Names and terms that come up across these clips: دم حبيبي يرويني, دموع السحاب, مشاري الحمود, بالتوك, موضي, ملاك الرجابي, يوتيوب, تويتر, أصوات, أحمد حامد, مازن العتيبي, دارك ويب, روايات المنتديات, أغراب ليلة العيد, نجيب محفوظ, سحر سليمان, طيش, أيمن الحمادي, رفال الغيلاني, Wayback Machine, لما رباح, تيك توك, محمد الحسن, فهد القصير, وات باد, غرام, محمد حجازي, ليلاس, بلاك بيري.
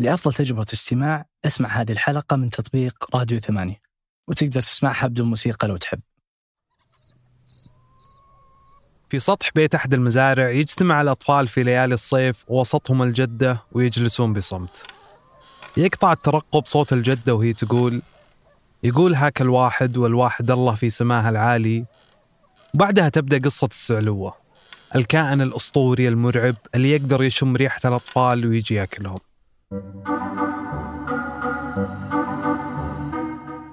لأفضل تجربة استماع اسمع هذه الحلقة من تطبيق راديو 8، وتقدر تسمعها بدون موسيقى لو تحب. في سطح بيت أحد المزارع يجتمع الأطفال في ليالي الصيف وسطهم الجدة ويجلسون بصمت. يقطع الترقب صوت الجدة وهي تقول هاك الواحد والواحد الله في سماها العالي. بعدها تبدأ قصة السعلوة، الكائن الأسطوري المرعب اللي يقدر يشم ريحة الأطفال ويجي ياكلهم.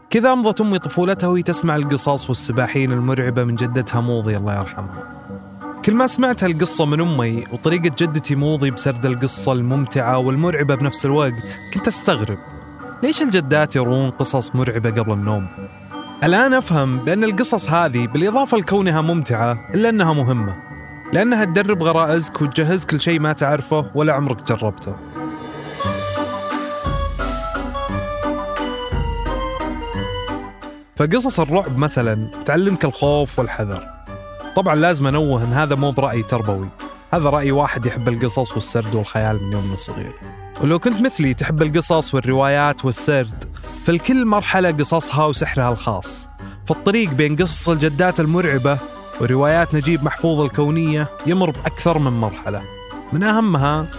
كذا أمضت أمي طفولتها وهي تسمع القصص والسباحين المرعبة من جدتها موضي الله يرحمها. كل ما سمعت هالقصة من أمي وطريقة جدتي موضي بسرد القصة الممتعة والمرعبة بنفس الوقت، كنت أستغرب ليش الجدات يرون قصص مرعبة قبل النوم. الآن أفهم بأن القصص هذه بالإضافة لكونها ممتعة إلا أنها مهمة، لأنها تدرب غرائزك وتجهز كل شيء ما تعرفه ولا عمرك جربته. فقصص الرعب مثلا تعلمك الخوف والحذر. طبعا لازم أنوه أن هذا مو برأي تربوي، هذا رأي واحد يحب القصص والسرد والخيال من يومنا الصغير. ولو كنت مثلي تحب القصص والروايات والسرد، فالكل مرحلة قصصها وسحرها الخاص. فالطريق بين قصص الجدات المرعبة وروايات نجيب محفوظ الكونية يمر بأكثر من مرحلة، من أهمها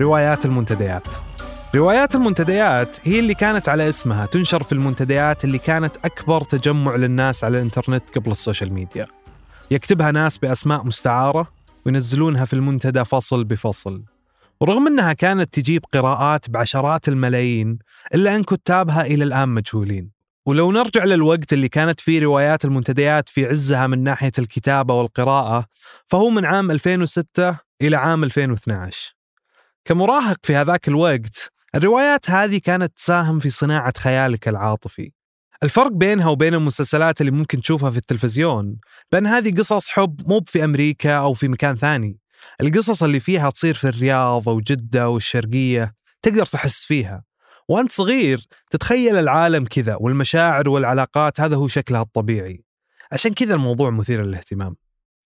روايات المنتديات. روايات المنتديات هي اللي كانت على اسمها تنشر في المنتديات اللي كانت أكبر تجمع للناس على الإنترنت قبل السوشيال ميديا. يكتبها ناس بأسماء مستعارة وينزلونها في المنتدى فصل بفصل، ورغم أنها كانت تجيب قراءات بعشرات الملايين إلا أن كتابها إلى الآن مجهولين. ولو نرجع للوقت اللي كانت فيه روايات المنتديات في عزها من ناحية الكتابة والقراءة، فهو من عام 2006 إلى عام 2012. كمراهق في هذاك الوقت، الروايات هذه كانت تساهم في صناعة خيالك العاطفي. الفرق بينها وبين المسلسلات اللي ممكن تشوفها في التلفزيون بأن هذه قصص حب مو في أمريكا أو في مكان ثاني. القصص اللي فيها تصير في الرياض وجدة والشرقية تقدر تحس فيها وأنت صغير، تتخيل العالم كذا والمشاعر والعلاقات، هذا هو شكلها الطبيعي. عشان كذا الموضوع مثير للاهتمام.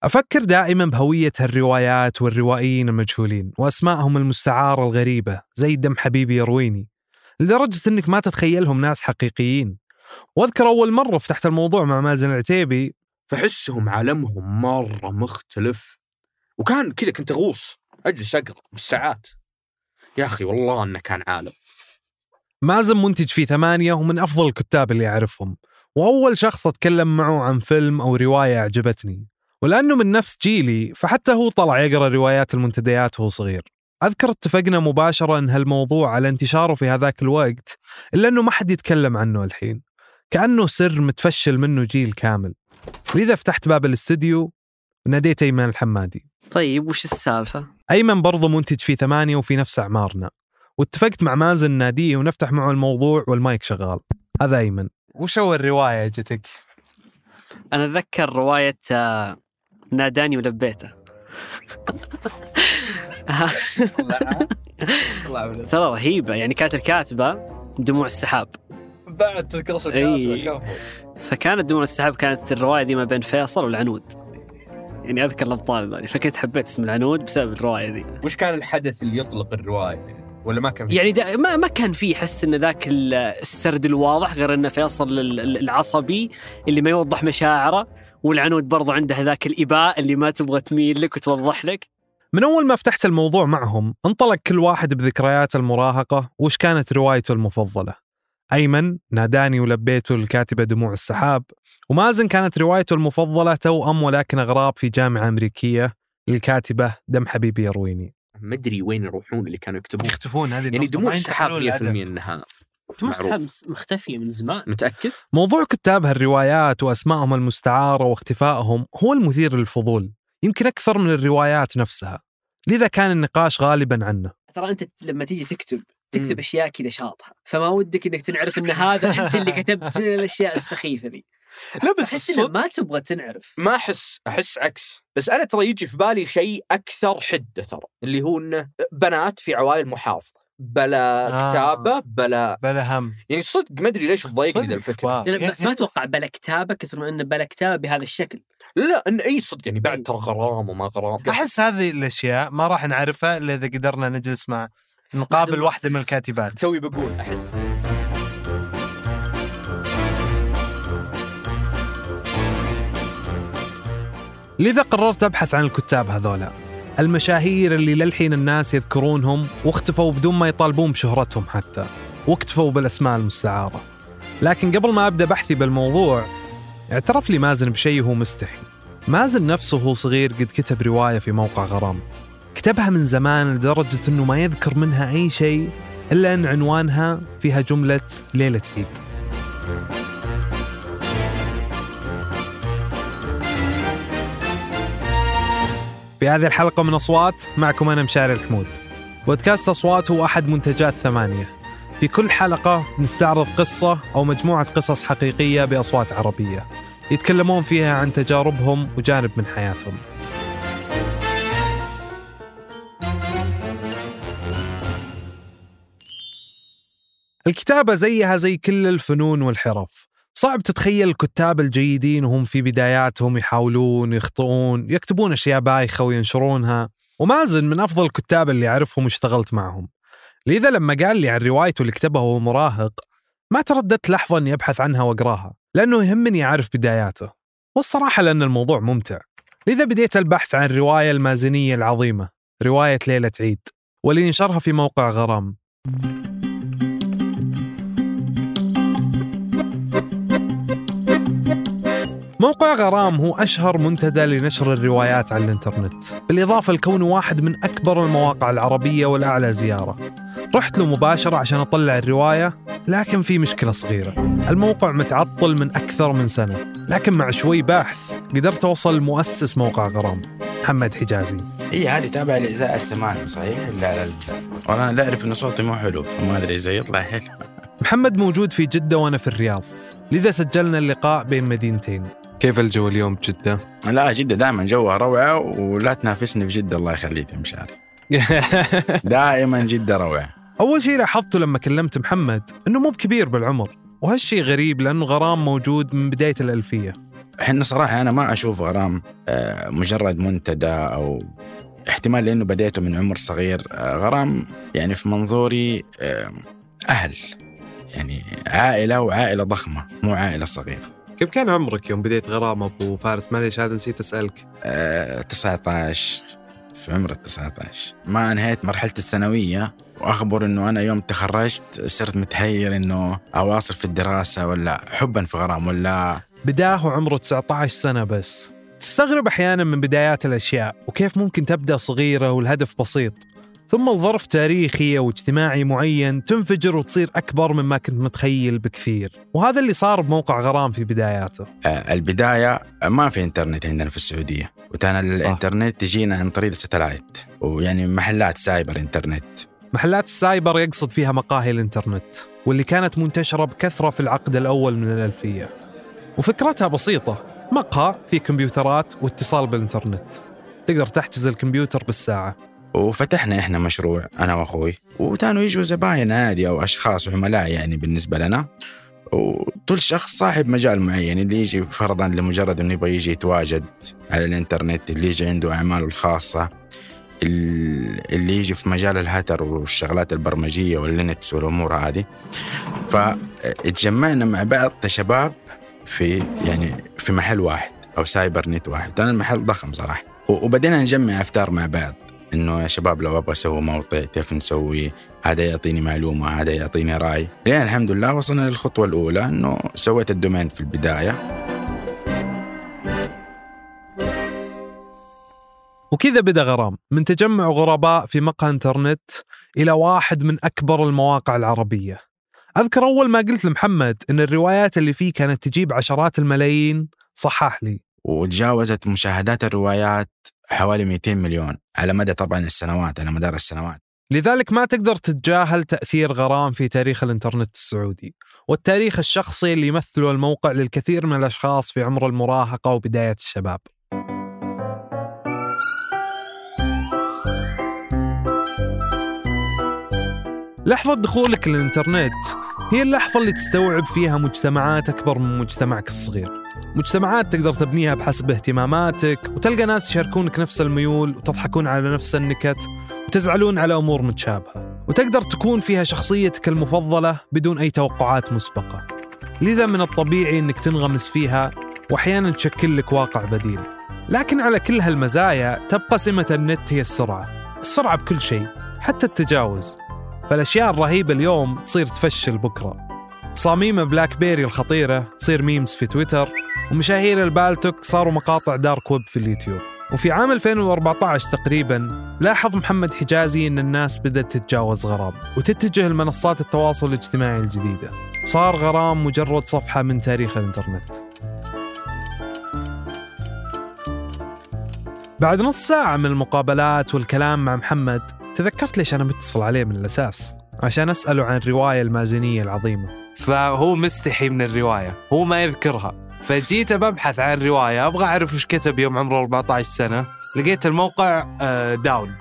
أفكر دائما بهوية هالروايات والروائيين المجهولين وأسمائهم المستعارة الغريبة زي دم حبيبي يرويني، لدرجة أنك ما تتخيلهم ناس حقيقيين. وأذكر أول مرة فتحت الموضوع مع مازن العتيبي، فحسهم عالمهم مرة مختلف، وكان كذا كنت أغوص أجلس أقرأ بالساعات. يا أخي والله أنه كان عالم. مازن منتج في 8 ومن أفضل الكتاب اللي أعرفهم، وأول شخص أتكلم معه عن فيلم أو رواية أعجبتني، ولأنه من نفس جيلي فحتى هو طلع يقرأ روايات المنتديات وهو صغير. أذكر اتفقنا مباشرة أن هالموضوع على انتشاره في هذاك الوقت، إلا أنه ما حد يتكلم عنه الحين، كأنه سر متفشل منه جيل كامل. لذا فتحت باب الاستديو وناديت أيمن الحمادي. طيب وش السالفة؟ أيمن برضو منتج في 8 وفي نفس أعمارنا، واتفقت مع مازن ناديه ونفتح معه الموضوع والمايك شغال. هذا أيمن. وش هو الرواية جتك؟ أنا أتذكر رواية ناداني ولبيته. ترى رهيبة يعني، كانت الكاتبة دموع السحاب. بعد تذكرش الكاتبة. فكانت دموع السحاب، كانت الرواية دي ما بين فيصل والعنود، يعني أذكر لبطال يعني، فكنت حبيت اسم العنود بسبب الرواية دي. وش كان الحدث اللي يطلق الرواية؟ ولا ما كان فيه؟ يعني ما كان فيه حس إن ذاك السرد الواضح، غير إن فيصل العصبي اللي ما يوضح مشاعره، والعنود برضو عنده هذاك الإباء اللي ما تبغى تميل لك وتوضح لك. من أول ما فتحت الموضوع معهم انطلق كل واحد بذكريات المراهقة وش كانت روايته المفضلة. أيمن ناداني ولبيته الكاتبة دموع السحاب، ومازن كانت روايته المفضلة توأم ولكن أغراب في جامعة أمريكية الكاتبة دم حبيبي يرويني. مدري وين يروحون اللي كانوا يكتبون يختفون هذه يعني دموع السحاب. 100% أنها دموع السحاب مختفية من زمان. متأكد؟ موضوع كتاب هالروايات وأسمائهم المستعارة واختفائهم هو المثير للفضول، يمكن أكثر من الروايات نفسها، لذا كان النقاش غالبا عنه. ترى أنت لما تيجي تكتب أشياء كذا شاطحة، فما ودك أنك تنعرف أن هذا أنت اللي كتبت الأشياء السخيفة دي. لا بس أحس إن ما تبغى تنعرف. ما أحس عكس، بس أنا ترى يجي في بالي شيء أكثر حدة ترى، اللي هو إنه بنات في عوائل محافظة بلا كتابة بلا هم. يعني صدق ما أدري ليش تضايقني ذا الفكرة. بس ما أتوقع بلا كتابة كثر من إنه بلا كتابة بهذا الشكل. لا إن أي صدق يعني بعد ترى غرام وما غرام. أحس هذه الأشياء ما راح نعرفها إلا إذا قدرنا نجلس مع نقابل واحدة من الكاتبات. توي بقول أحس لذا قررت أبحث عن الكتاب هذولا المشاهير اللي للحين الناس يذكرونهم واختفوا بدون ما يطالبون بشهرتهم حتى، واكتفوا بالأسماء المستعارة. لكن قبل ما أبدأ بحثي بالموضوع اعترف لي مازن بشيء هو مستحي. مازن نفسه وهو صغير قد كتب رواية في موقع غرام، كتبها من زمان لدرجة أنه ما يذكر منها أي شيء إلا أن عنوانها فيها جملة ليلة عيد. في هذه الحلقة من أصوات معكم أنا مشاري الحمود. بودكاست أصوات هو أحد منتجات ثمانية. في كل حلقة نستعرض قصة أو مجموعة قصص حقيقية بأصوات عربية يتكلمون فيها عن تجاربهم وجانب من حياتهم. الكتابة زيها زي كل الفنون والحرف، صعب تتخيل الكتاب الجيدين وهم في بداياتهم يحاولون يخطئون، يكتبون أشياء بايخة وينشرونها، ومازن من أفضل الكتاب اللي أعرفهم واشتغلت معهم. لذا لما قال لي عن روايته اللي كتبها وهو مراهق ما ترددت لحظة أني أبحث عنها وأقراها، لأنه يهمني أعرف بداياته، والصراحة لأن الموضوع ممتع. لذا بديت البحث عن الرواية المازنية العظيمة، رواية ليلة عيد، واللي نشرها في موقع غرام. موقع غرام هو أشهر منتدى لنشر الروايات على الإنترنت، بالإضافة لكونه واحد من أكبر المواقع العربية والأعلى زيارة. رحت له مباشرة عشان أطلع الرواية، لكن في مشكلة صغيرة، الموقع متعطل من أكثر من سنة، لكن مع شوي بحث قدرت أوصل لمؤسس موقع غرام، محمد حجازي. إيه هذه تابع لإذاعة الثمانية صحيح؟ لا لا والله أنا أعرف إن صوتي مو حلو، ما أدري إذا يطلع حلو. محمد موجود في جدة وأنا في الرياض، لذا سجلنا اللقاء بين مدينتين. كيف الجو اليوم بجدة؟ لا جدة دائما جوها روعة ولا تنافسني في جدة الله يخليك يا مشاري. دائما جدة روعة. أول شيء لاحظته لما كلمت محمد أنه مو بكبير بالعمر، وهالشي غريب لأنه غرام موجود من بداية الألفية. إحنا صراحة أنا ما أشوف غرام مجرد منتدى أو احتمال لأنه بدايته من عمر صغير. غرام يعني في منظوري أهل، يعني عائلة، وعائلة ضخمة مو عائلة صغيرة. كم كان عمرك يوم بديت غرام أبو فارس؟ معليش هذا نسيت أسألك. 19، في عمر 19 ما انهيت مرحلة الثانوية، وأخبر أنه أنا يوم تخرجت صرت متحير أنه أواصل في الدراسة ولا حبا في غرام ولا. بداه عمره 19 سنة بس. تستغرب أحيانا من بدايات الأشياء وكيف ممكن تبدأ صغيرة والهدف بسيط، ثم الظرف تاريخي واجتماعي معين تنفجر وتصير أكبر مما كنت متخيل بكثير، وهذا اللي صار بموقع غرام في بداياته. البداية ما في إنترنت عندنا في السعودية، وكان الإنترنت تجينا عن طريق الستلايت، ويعني محلات سايبر إنترنت. محلات السايبر يقصد فيها مقاهي الإنترنت، واللي كانت منتشرة بكثرة في العقد الأول من الألفية، وفكرتها بسيطة، مقهى في كمبيوترات واتصال بالإنترنت، تقدر تحجز الكمبيوتر بالساعة. وفتحنا إحنا مشروع أنا وأخوي، وكانوا يجوا زباين عادي أو أشخاص عملاء يعني بالنسبة لنا، وكل شخص صاحب مجال معين، اللي يجي فرضاً لمجرد إنه يبغى يجي يتواجد على الإنترنت، اللي يجي عنده أعماله الخاصة، اللي يجي في مجال الهاتر والشغلات البرمجية واللينكس والأمور هذه. فتجمعنا مع بعض شباب في يعني في محل واحد أو سايبر نت واحد، كان المحل ضخم صراحة، وبدينا نجمع أفكار مع بعض إنه يا شباب لو أبغى أسوي موقع كيف نسوي، هذا يعطيني معلومة، هذا يعطيني رأي. لأن الحمد لله وصلنا للخطوة الأولى إنه سويت الدومين في البداية. وكذا بدأ غرام من تجمع غرباء في مقهى انترنت إلى واحد من أكبر المواقع العربية. أذكر أول ما قلت لمحمد إن الروايات اللي فيه كانت تجيب عشرات الملايين، صحح لي، وتجاوزت مشاهدات الروايات حوالي 200 مليون على مدى طبعا السنوات، على مدار السنوات. لذلك ما تقدر تتجاهل تأثير غرام في تاريخ الإنترنت السعودي، والتاريخ الشخصي اللي يمثله الموقع للكثير من الأشخاص في عمر المراهقة وبداية الشباب. لحظة دخولك للإنترنت هي اللحظة اللي تستوعب فيها مجتمعات أكبر من مجتمعك الصغير، مجتمعات تقدر تبنيها بحسب اهتماماتك، وتلقى ناس يشاركونك نفس الميول، وتضحكون على نفس النكت، وتزعلون على أمور متشابهة، وتقدر تكون فيها شخصيتك المفضلة بدون أي توقعات مسبقة، لذا من الطبيعي أنك تنغمس فيها وأحياناً تشكل لك واقع بديل. لكن على كل هالمزايا تبقى سمة النت هي السرعة بكل شيء، حتى التجاوز. فالأشياء الرهيبة اليوم تصير تفشل بكرة، تصاميم بلاك بيري الخطيرة تصير ميمز في تويتر، ومشاهير البالتوك صاروا مقاطع دارك ويب في اليوتيوب. وفي عام 2014 تقريباً لاحظ محمد حجازي أن الناس بدأت تتجاوز غرام وتتجه لمنصات التواصل الاجتماعي الجديدة، وصار غرام مجرد صفحة من تاريخ الإنترنت. بعد نص ساعة من المقابلات والكلام مع محمد تذكرت ليش أنا متصل عليه من الأساس، عشان أسأله عن الرواية المازنية العظيمة. فهو مستحي من الرواية، هو ما يذكرها، فجيت ببحث عن رواية أبغى أعرف وش كتب يوم عمره 14 سنة. لقيت الموقع داون،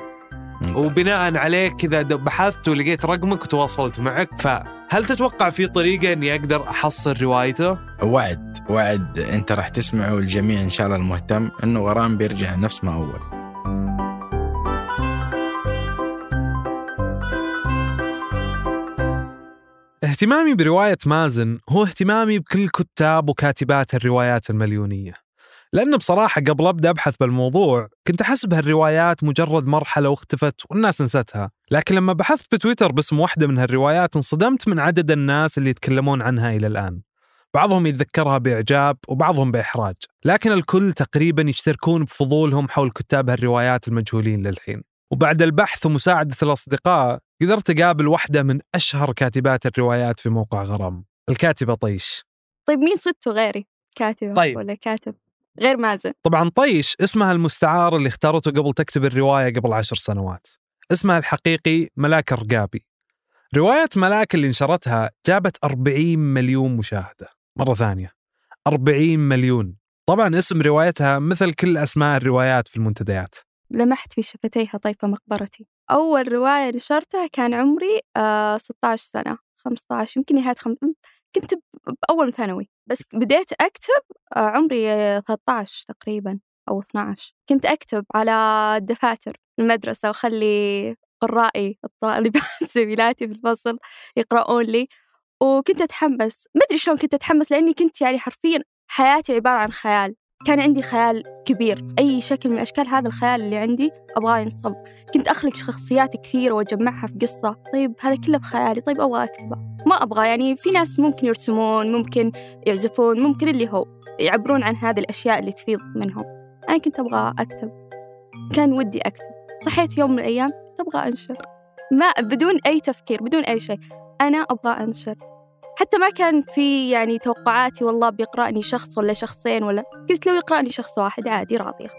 وبناء عليه كذا بحثت ولقيت رقمك وتواصلت معك. فهل تتوقع في طريقة أني أقدر أحصل روايته؟ وعد أنت راح تسمعه الجميع إن شاء الله المهتم أنه غرام بيرجع نفس ما أول. اهتمامي برواية مازن هو اهتمامي بكل كتاب وكاتبات الروايات المليونية، لأن بصراحة قبل أبدأ أبحث بالموضوع كنت أحسب هالروايات مجرد مرحلة واختفت والناس نستها، لكن لما بحثت بتويتر باسم واحدة من هالروايات انصدمت من عدد الناس اللي يتكلمون عنها إلى الآن. بعضهم يتذكرها بإعجاب وبعضهم بإحراج، لكن الكل تقريبا يشتركون بفضولهم حول كتاب هالروايات المجهولين للحين. وبعد البحث ومساعدة الأصدقاء قدرت أقابل واحدة من أشهر كاتبات الروايات في موقع غرام، الكاتبة طيش. طيب مين صدته غيري؟ كاتبة طيب. ولا كاتب غير مازن؟ طبعا طيش اسمها المستعار اللي اختارته قبل تكتب الرواية قبل 10 سنوات. اسمها الحقيقي ملاك الرجابي. رواية ملاك اللي نشرتها جابت 40 مليون مشاهدة، مرة ثانية 40 مليون. طبعا اسم روايتها مثل كل أسماء الروايات في المنتديات. لمحت في شفتيها طيفة مقبرتي. أول رواية نشرتها كان عمري 16 سنة 15 يمكن نهاية كنت بأول ثانوي، بس بديت أكتب عمري 13 تقريبا أو 12. كنت أكتب على الدفاتر المدرسة وخلي قرائي الطالبات زميلاتي في الفصل يقرؤون لي، وكنت أتحمس. ما أدري شلون كنت أتحمس، لأني كنت يعني حرفيا حياتي عبارة عن خيال. كان عندي خيال كبير، أي شكل من أشكال هذا الخيال اللي عندي أبغاه ينصب. كنت أخلق شخصيات كثيرة وأجمعها في قصة. طيب هذا كله بخيالي، طيب أبغى أكتبه، ما أبغى يعني في ناس ممكن يرسمون، ممكن يعزفون، ممكن اللي هو يعبرون عن هذه الأشياء اللي تفيض منهم. أنا كنت أبغى أكتب، كان ودي أكتب. صحيت يوم من الأيام أبغى أنشر، ما بدون أي تفكير بدون أي شيء، أنا أبغى أنشر. حتى ما كان في يعني توقعاتي والله بيقرأني شخص ولا شخصين، ولا قلت لو يقرأني شخص واحد عادي راضية.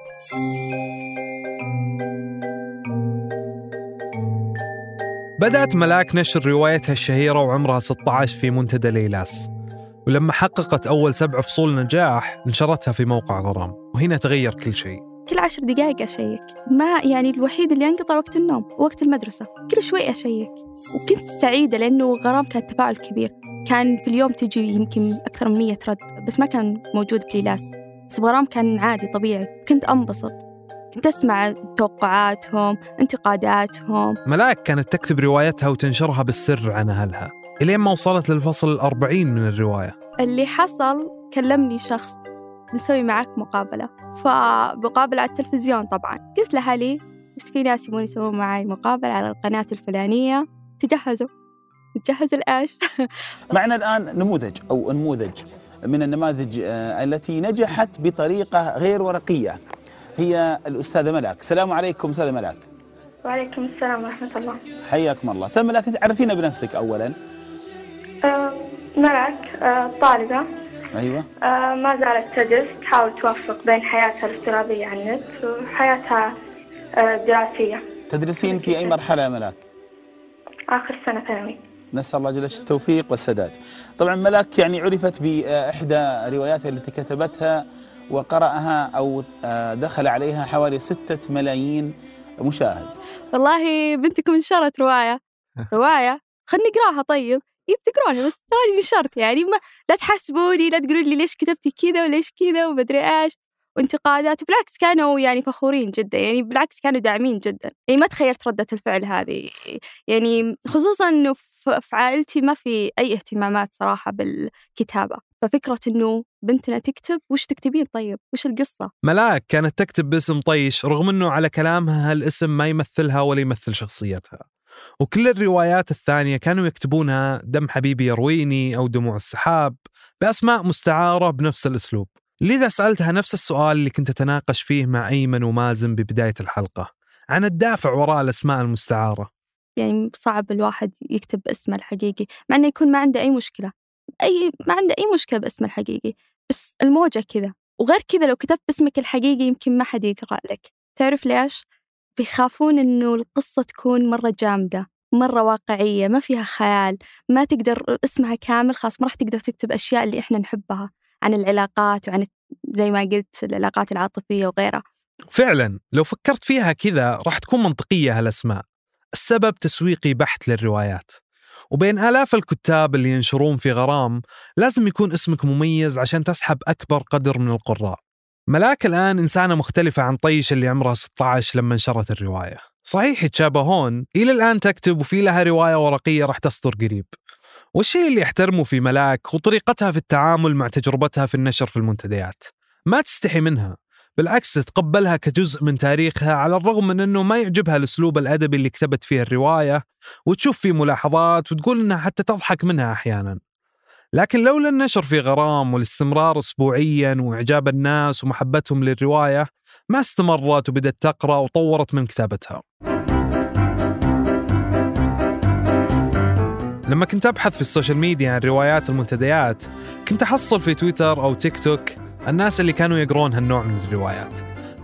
بدأت ملاك نشر روايتها الشهيرة وعمرها 16 في منتدى ليلاس، ولما حققت أول 7 فصول نجاح نشرتها في موقع غرام، وهنا تغير كل شيء. كل 10 دقائق أشيك، ما يعني الوحيد اللي أنقطع وقت النوم ووقت المدرسة، كل شوي أشيك. وكنت سعيدة لأنه غرام كان تفاعل كبير، كان في اليوم تجي يمكن أكثر من 100 رد، بس ما كان موجود في ليلاس. بس غرام كان عادي طبيعي، كنت أنبسط، كنت أسمع توقعاتهم انتقاداتهم. ملاك كانت تكتب روايتها وتنشرها بالسر عن أهلها إلين ما وصلت للفصل 40 من الرواية. اللي حصل كلمني شخص بنسوي معك مقابلة، فمقابلة على التلفزيون طبعا. قلت لأهلي بس في ناس يبون يسوون معي مقابلة على القناة الفلانية، تجهزوا. تجهز الآش. معنا الآن نموذج من النماذج التي نجحت بطريقة غير ورقية، هي الأستاذة ملاك. السلام عليكم أستاذة ملاك. وعليكم السلام ورحمة الله. حياكم الله. أستاذة ملاك تعرفينا بنفسك أولا. ملاك طالبة. أيوة. ما زالت تدرس، تحاول توفق بين حياتها الافتراضية على النت وحياتها الدراسية. تدرسين في أي مرحلة يا ملاك؟ آخر سنة ثانوي. نسأل الله جل وعلا التوفيق والسداد. طبعا ملاك يعني عرفت بإحدى رواياتها التي كتبتها وقرأها أو دخل عليها حوالي 6 ملايين مشاهد. والله بنتكم نشرت رواية خلني أقرأها. طيب يبتقروني بس تراني نشرت، يعني ما لا تحسبوني، لا تقولون لي ليش كتبتي كذا وليش كذا ومدري إيش وانتقادات، وبالعكس كانوا يعني فخورين جدا، يعني بالعكس كانوا داعمين جدا. يعني ما تخيلت ردة الفعل هذه، يعني خصوصا انه في عائلتي ما في اي اهتمامات صراحة بالكتابة، ففكرة انه بنتنا تكتب، وش تكتبين طيب؟ وش القصة؟ ملاك كانت تكتب باسم طيش رغم انه على كلامها هالاسم ما يمثلها ولا يمثل شخصيتها، وكل الروايات الثانية كانوا يكتبونها دم حبيبي يرويني أو دموع السحاب بأسماء مستعارة بنفس الأسلوب. لذا سألتها نفس السؤال اللي كنت أتناقش فيه مع أيمن ومازن ببداية الحلقة عن الدافع وراء الأسماء المستعارة. يعني صعب الواحد يكتب باسمه الحقيقي، مع أنه يكون ما عنده أي مشكلة، ما عنده أي مشكلة باسمه الحقيقي، بس الموجة كذا. وغير كذا لو كتبت باسمك الحقيقي يمكن ما حد يقرأ لك. تعرف ليش؟ بيخافون إنه القصة تكون مرة جامدة، مرة واقعية، ما فيها خيال، ما تقدر اسمها كامل، خاص ما راح تقدر تكتب أشياء اللي إحنا نحبها عن العلاقات وعن زي ما قلت العلاقات العاطفية وغيرها. فعلا لو فكرت فيها كذا راح تكون منطقية هالأسماء. السبب تسويقي بحت للروايات، وبين آلاف الكتاب اللي ينشرون في غرام لازم يكون اسمك مميز عشان تسحب أكبر قدر من القراء. ملاك الآن إنسانة مختلفة عن طيش اللي عمرها 16 لما انشرت الرواية. صحيح يتشابهون، إلى الآن تكتب وفي لها رواية ورقية راح تصدر قريب، والشيء اللي احترمه في ملاك وطريقتها في التعامل مع تجربتها في النشر في المنتديات. ما تستحي منها، بالعكس تقبلها كجزء من تاريخها، على الرغم من أنه ما يعجبها الأسلوب الأدبي اللي كتبت فيه الرواية، وتشوف فيه ملاحظات وتقول أنها حتى تضحك منها أحياناً. لكن لولا النشر في غرام والاستمرار أسبوعياً وإعجاب الناس ومحبتهم للرواية ما استمرت وبدت تقرأ وطورت من كتابتها. لما كنت أبحث في السوشيال ميديا عن روايات المنتديات كنت أحصل في تويتر أو تيك توك الناس اللي كانوا يقرون هالنوع من الروايات،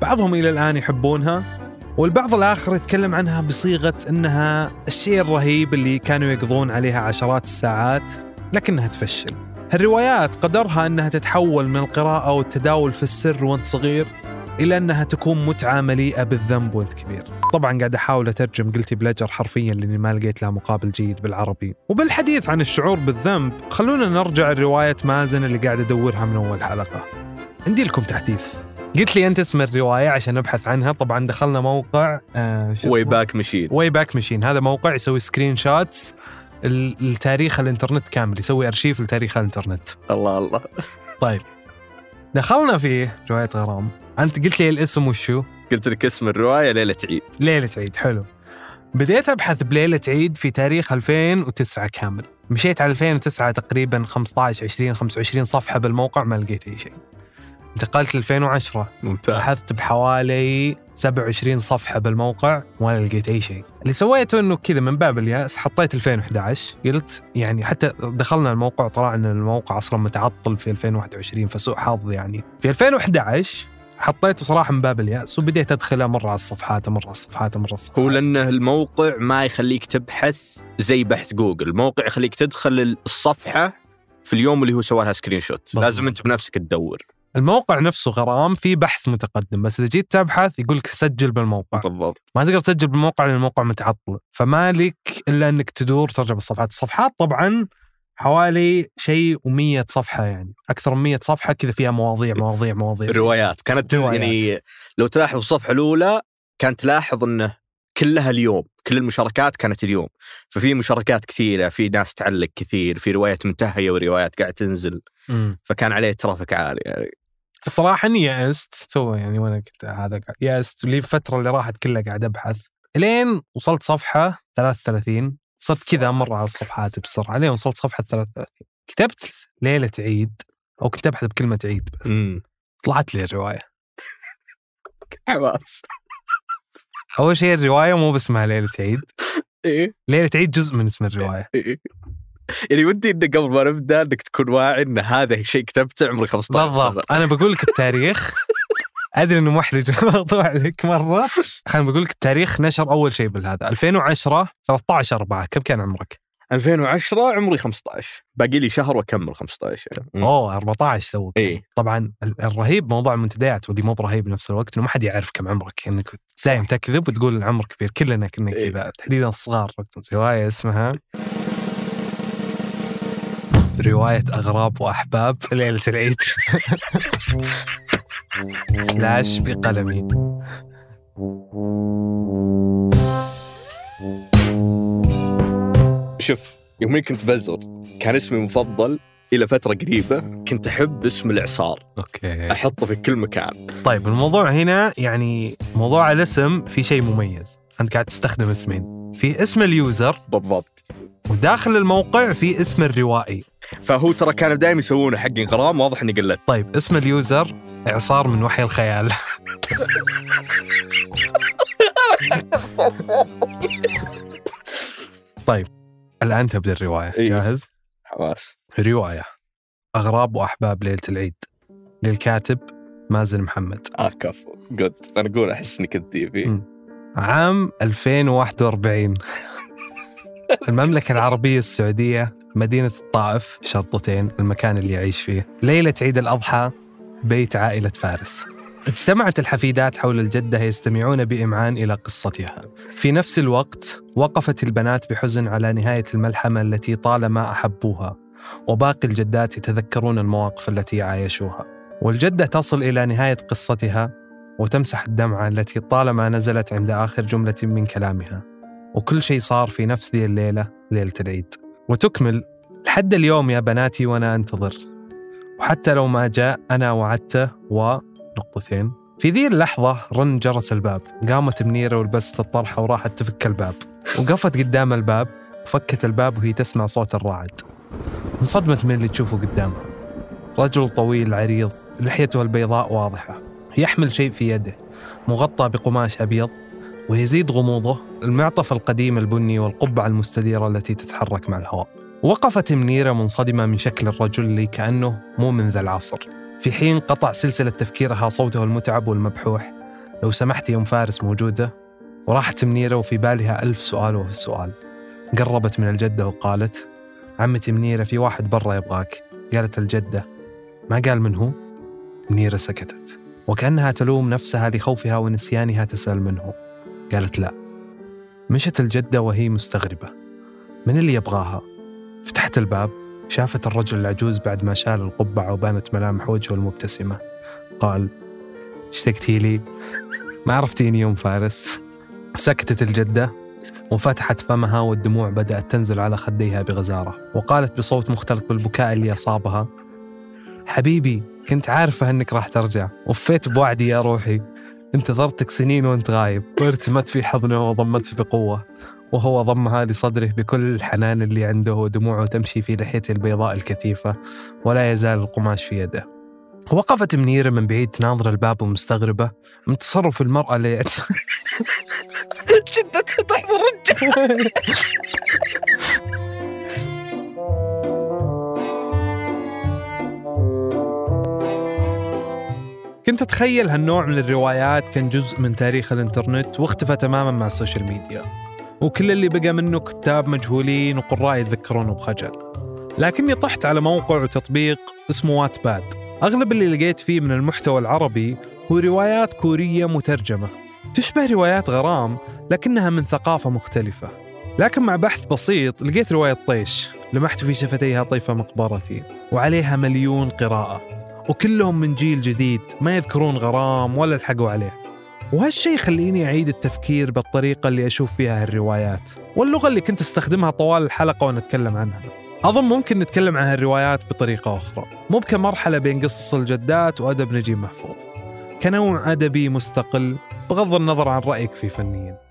بعضهم إلى الآن يحبونها والبعض الآخر يتكلم عنها بصيغة إنها الشيء الرهيب اللي كانوا يقضون عليها عشرات الساعات لكنها تفشل. هالروايات قدرها أنها تتحول من القراءة والتداول في السر وانت صغير إلى أنها تكون متعة مليئة بالذنب وانت كبير. طبعا قاعد أحاول أترجم قلتي بلجر حرفيا لأني ما لقيت لها مقابل جيد بالعربي. وبالحديث عن الشعور بالذنب خلونا نرجع لرواية مازن اللي قاعد أدورها من أول حلقة. عندي لكم تحديث، قلت لي أنت اسم الرواية عشان أبحث عنها. طبعا دخلنا موقع Wayback Machine. هذا موقع يسوي سكرين شوتس التاريخ الانترنت كامل، يسوي أرشيف لتاريخ الانترنت. الله طيب دخلنا فيه رواية غرام. أنت قلت لي الاسم وشو؟ قلت لك اسم الرواية ليلة عيد. حلو. بديت أبحث بليلة عيد في تاريخ 2009 كامل، مشيت على 2009 تقريبا 15-20-25 صفحة بالموقع ما لقيت أي شيء. انتقلت 2010 ممتاز، بحثت بحوالي 27 صفحة بالموقع ولا لقيت أي شيء. اللي سويته أنه كذا من باب الياس حطيت 2011، قلت يعني حتى دخلنا الموقع طلع أن الموقع أصلا متعطل في 2021 فسوء حظ. يعني في 2011 حطيته صراحة من باب الياس وبديت أدخله مرة على الصفحات مرة على الصفحات. هو لأنه الموقع ما يخليك تبحث زي بحث جوجل، الموقع يخليك تدخل الصفحة في اليوم اللي هو سوالها سكرين شوت، لازم أنت بنفسك تدور. الموقع نفسه غرام في بحث متقدم، بس إذا جيت تبحث يقولك سجل بالموقع. بالضبط. ما تقدر تسجل بالموقع لأن الموقع متعطل، فما لك إلا أنك تدور ترجع بالصفحات. الصفحات طبعا حوالي شيء و100 صفحة، يعني أكثر من 100 صفحة كذا فيها مواضيع روايات. كانت يعني لو تلاحظ الصفحة الأولى كانت تلاحظ أنه كلها اليوم، كل المشاركات كانت اليوم، ففي مشاركات كثيرة، في ناس تعلق كثير، في روايات منتهية وروايات قاعد تنزل، فكان عليه ترافيك عالي. يعني الصراحة إني يأست تو، يعني وأنا كنت هذا يأست لي فترة اللي راحت كلها قاعد أبحث لين وصلت صفحة 33، صرت كذا مرة على الصفحات بسرعة لين وصلت صفحة 33. كتبت ليلة عيد أو كنت أبحث بكلمة عيد بس طلعت لي الرواية. خلاص أول شيء الرواية مو باسمها ليلة عيد. إيه ليلة عيد جزء من اسم الرواية. يعني ودي إنك قبل ما نبدأ إنك تكون واعي إن هذا شيء كتبته عمري 15 سنة. بالضبط. أنا بقولك التاريخ، أدري إنه محرج الموضوع لك مرة، خليني بقولك التاريخ. نشر أول شيء بالهذا 2010 13/4. كم كان عمرك؟ 2010 عمري 15، باقي لي شهر وأكمل 15. يعني. أوه 14 سويت. إيه؟ طبعا الرهيب موضوع المنتديات واللي مو برهيب بنفس الوقت إنه ما حد يعرف كم عمرك، إنك دايم تكذب وتقول العمر كبير. كلنا كنا كذا تحديدا الصغار. رواية اسمها رواية أغراب وأحباب ليلة العيد. سلاش بقلمي. شوف، يومين كنت بزر كان اسمي مفضل إلى فترة قريبة، كنت أحب اسم الإعصار. أوكي. أحطه في كل مكان. طيب الموضوع هنا يعني موضوع الاسم في شيء مميز، أنت قاعد تستخدم اسمين، في اسم اليوزر بالضبط وداخل الموقع في اسم الروائي، فهو ترى كانوا دائما يسوونه حق غرام، واضح إني قلت. طيب اسم اليوزر إعصار من وحي الخيال. طيب الآن تبدأ الرواية. إيه. جاهز؟ حماس. رواية أغراب وأحباب ليلة العيد للكاتب مازن محمد. كفو جود. أنا أقول أحس إني كذيبي. عام 2041. المملكة العربية السعودية، مدينة الطائف، شرطتين، المكان اللي يعيش فيه. ليلة عيد الأضحى، بيت عائلة فارس. اجتمعت الحفيدات حول الجدة يستمعون بإمعان إلى قصتها. في نفس الوقت وقفت البنات بحزن على نهاية الملحمة التي طالما أحبوها، وباقي الجدات يتذكرون المواقف التي عايشوها. والجدة تصل إلى نهاية قصتها وتمسح الدمعة التي طالما نزلت عند آخر جملة من كلامها. وكل شيء صار في نفس ذي الليلة، ليلة العيد. وتكمل: لحد اليوم يا بناتي وأنا أنتظر، وحتى لو ما جاء أنا وعدته نقطتين. في ذي اللحظة رن جرس الباب، قامت منيرة ولبست الطرحة وراحت تفك الباب. وقفت قدام الباب وفكت الباب وهي تسمع صوت الرعد. انصدمت من اللي تشوفه قدامها، رجل طويل عريض، لحيته البيضاء واضحة، يحمل شيء في يده مغطى بقماش أبيض، ويزيد غموضه المعطف القديم البني والقبعة المستديرة التي تتحرك مع الهواء. وقفت منيرة منصدمة من شكل الرجل اللي كأنه مو من ذا العصر. في حين قطع سلسلة تفكيرها صوته المتعب والمبحوح: لو سمحت يا أم فارس موجودة؟ وراحت منيرة وفي بالها 1000 سؤال. وفي السؤال قربت من الجدة وقالت: عمتي منيرة، في واحد برا يبغاك. قالت الجدة: ما قال من هو؟ منيرة سكتت، وكأنها تلوم نفسها لخوفها ونسيانها تسأل منه. قالت: لا. مشت الجدة وهي مستغربة من اللي يبغاها. فتحت الباب، شافت الرجل العجوز بعد ما شال القبعة وبانت ملامح وجهه المبتسمة. قال: اشتقتي لي؟ ما عرفتيني أم فارس؟ سكتت الجدة وفتحت فمها، والدموع بدأت تنزل على خديها بغزارة، وقالت بصوت مختلط بالبكاء اللي أصابها: حبيبي، كنت عارفة أنك راح ترجع، وفيت بوعدي يا روحي، انتظرتك سنين وانت غايب. وارتمت في حضنه وضمته بقوة، وهو ضمها لصدره بكل الحنان اللي عنده، ودموعه تمشي في لحيته البيضاء الكثيفة، ولا يزال القماش في يده. وقفت منيرة من بعيد تناظر الباب ومستغربة من تصرف المرأة اللي جدتها تحضر الرجال. كنت أتخيل هالنوع من الروايات كان جزء من تاريخ الإنترنت، واختفى تماماً مع السوشيال ميديا، وكل اللي بقى منه كتاب مجهولين وقراء يتذكرونه بخجل. لكني طحت على موقع وتطبيق اسمه وات باد، أغلب اللي لقيت فيه من المحتوى العربي هو روايات كورية مترجمة تشبه روايات غرام لكنها من ثقافة مختلفة. لكن مع بحث بسيط لقيت رواية طيش، لمحت في شفتيها طيفة مقبرتي، وعليها 1,000,000 قراءة، وكلهم من جيل جديد ما يذكرون غرام ولا لحقوا عليه. وهالشي خليني أعيد التفكير بالطريقة اللي أشوف فيها الروايات واللغة اللي كنت أستخدمها طوال الحلقة ونتكلم عنها. أظن ممكن نتكلم عن هالروايات بطريقة أخرى، مو بكمرحلة بين قصص الجدات وأدب نجيب محفوظ، كنوع أدبي مستقل بغض النظر عن رأيك فيه فنيا.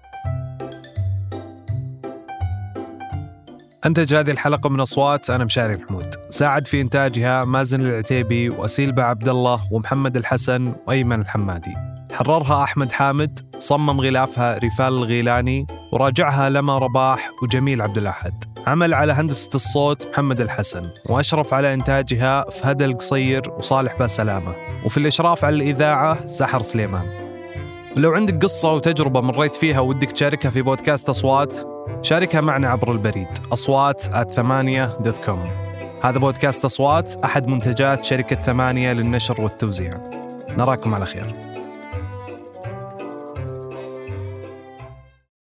أنتج هذه الحلقة من أصوات، أنا مشاري محمود. ساعد في إنتاجها مازن العتيبي وأسيلبا عبد الله ومحمد الحسن وأيمن الحمادي. حررها أحمد حامد، صمم غلافها رفال الغيلاني، وراجعها لما رباح وجميل عبد الأحد. عمل على هندسة الصوت محمد الحسن، وأشرف على إنتاجها فهد القصير وصالح بسلامة، وفي الإشراف على الإذاعة سحر سليمان. لو عندك قصة وتجربة مريت فيها ودك تشاركها في بودكاست أصوات، شاركها معنا عبر البريد aswat@thmanyah.com. هذا بودكاست أصوات، أحد منتجات شركة 8 للنشر والتوزيع. نراكم على خير.